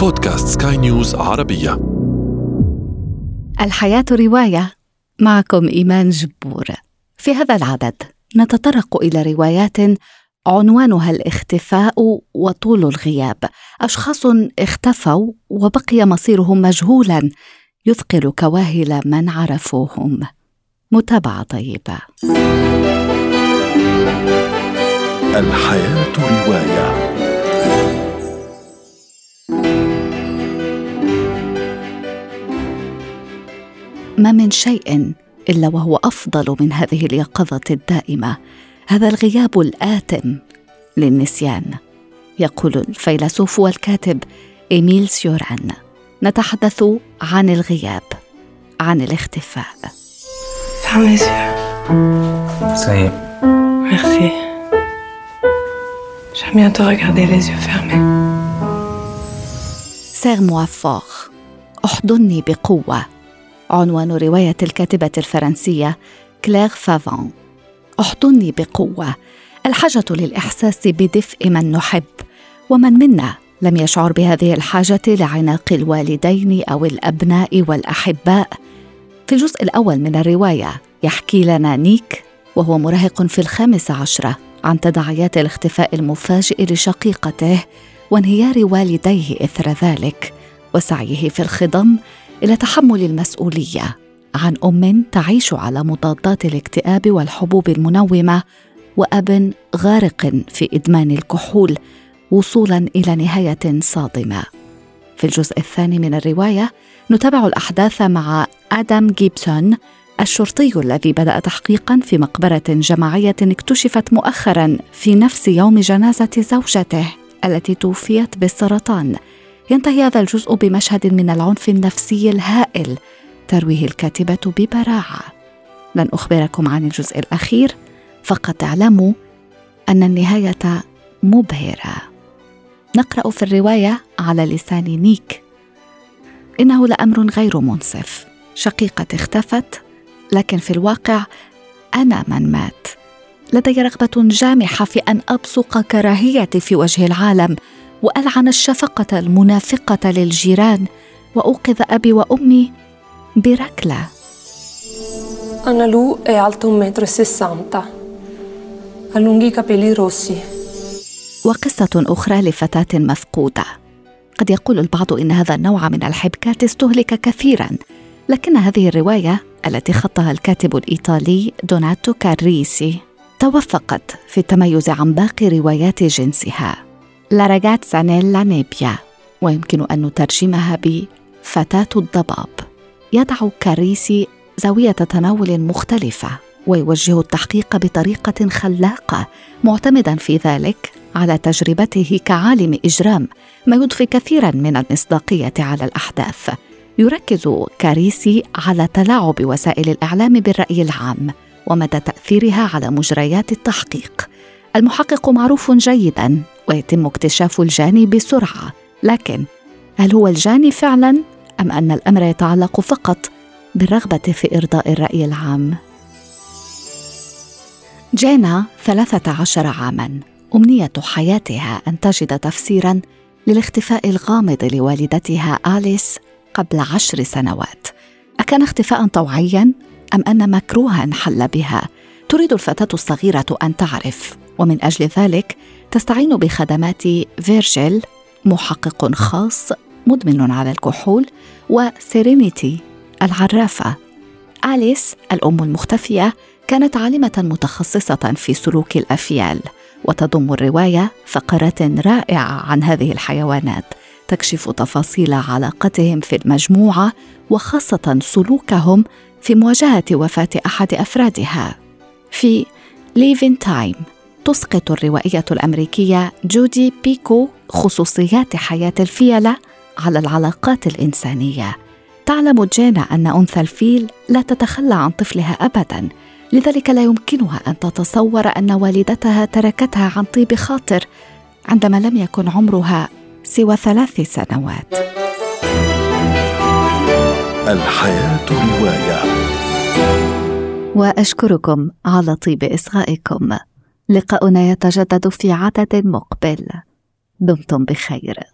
بودكاست سكاي نيوز عربية. الحياة رواية، معكم إيمان جبور. في هذا العدد نتطرق إلى روايات عنوانها الاختفاء وطول الغياب، أشخاص اختفوا وبقي مصيرهم مجهولا يثقل كواهل من عرفوهم. متابعة طيبة. الحياة رواية. ما من شيء إلا وهو أفضل من هذه اليقظة الدائمة، هذا الغياب الآتم للنسيان، يقول الفيلسوف والكاتب إيميل سيوران. نتحدث عن الغياب، عن الاختفاء. سيرموا فوخ، احضني بقوة، عنوان رواية الكاتبة الفرنسية كلاغ فافان. احضني بقوة، الحاجة للإحساس بدفء من نحب، ومن منا لم يشعر بهذه الحاجة لعناق الوالدين أو الأبناء والأحباء. في الجزء الأول من الرواية يحكي لنا نيك وهو مراهق في 15 عن تداعيات الاختفاء المفاجئ لشقيقته وانهيار والديه إثر ذلك، وسعيه في الخضم إلى تحمل المسؤولية عن أم تعيش على مضادات الاكتئاب والحبوب المنومة، وأب غارق في إدمان الكحول، وصولاً إلى نهاية صادمة. في الجزء الثاني من الرواية نتابع الأحداث مع آدم جيبسون، الشرطي الذي بدأ تحقيقاً في مقبرة جماعية اكتشفت مؤخراً في نفس يوم جنازة زوجته التي توفيت بالسرطان. ينتهي هذا الجزء بمشهد من العنف النفسي الهائل ترويه الكاتبة ببراعة. لن أخبركم عن الجزء الأخير، فقط اعلموا أن النهاية مبهرة. نقرأ في الرواية على لسان نيك: إنه لأمر غير منصف، شقيقتي اختفت، لكن في الواقع أنا من مات. لدي رغبة جامحة في أن أبصق كراهيتي في وجه العالم، وألعن الشفقة المنافقة للجيران، وأوقظ أبي وأمي بركلة. أنا لو è alto 1.60 ha lunghi capelli rossi. وقصة أخرى لفتاة مفقودة. قد يقول البعض إن هذا النوع من الحبكات استهلك كثيراً، لكن هذه الرواية التي خطها الكاتب الإيطالي دوناتو كاريسي توفقت في التميز عن باقي روايات جنسها. لاراجات سانيل، ويمكن أن نترجمها بفتاة الضباب. يضع كاريسي زاوية تناول مختلفة، ويوجه التحقيق بطريقة خلاقة، معتمداً في ذلك على تجربته كعالم إجرام، ما يضفي كثيراً من المصداقية على الأحداث. يركز كاريسي على تلاعب وسائل الإعلام بالرأي العام ومدى تأثيرها على مجريات التحقيق. المحقق معروف جيداً، ويتم اكتشاف الجاني بسرعة، لكن هل هو الجاني فعلاً؟ أم أن الأمر يتعلق فقط بالرغبة في إرضاء الرأي العام؟ جينا 13 عاماً، أمنية حياتها أن تجد تفسيراً للاختفاء الغامض لوالدتها أليس قبل 10 سنوات. أكان اختفاء طوعياً أم أن مكروهاً حل بها؟ تريد الفتاة الصغيرة أن تعرف، ومن أجل ذلك تستعين بخدمات فيرجل، محقق خاص مدمن على الكحول، وسيرينيتي العرافة. أليس الأم المختفية كانت عالمة متخصصة في سلوك الأفيال، وتضم الرواية فقرات رائعة عن هذه الحيوانات تكشف تفاصيل علاقتهم في المجموعة، وخاصة سلوكهم في مواجهة وفاة أحد أفرادها. في Leaving Time تسقط الروائية الأمريكية جودي بيكو خصوصيات حياة الفيلة على العلاقات الإنسانية. تعلم جينا أن أنثى الفيل لا تتخلى عن طفلها أبداً، لذلك لا يمكنها أن تتصور أن والدتها تركتها عن طيب خاطر عندما لم يكن عمرها سوى 3 سنوات. الحياة رواية. وأشكركم على طيب إصغائكم. لقاؤنا يتجدد في عدد مقبل. دمتم بخير.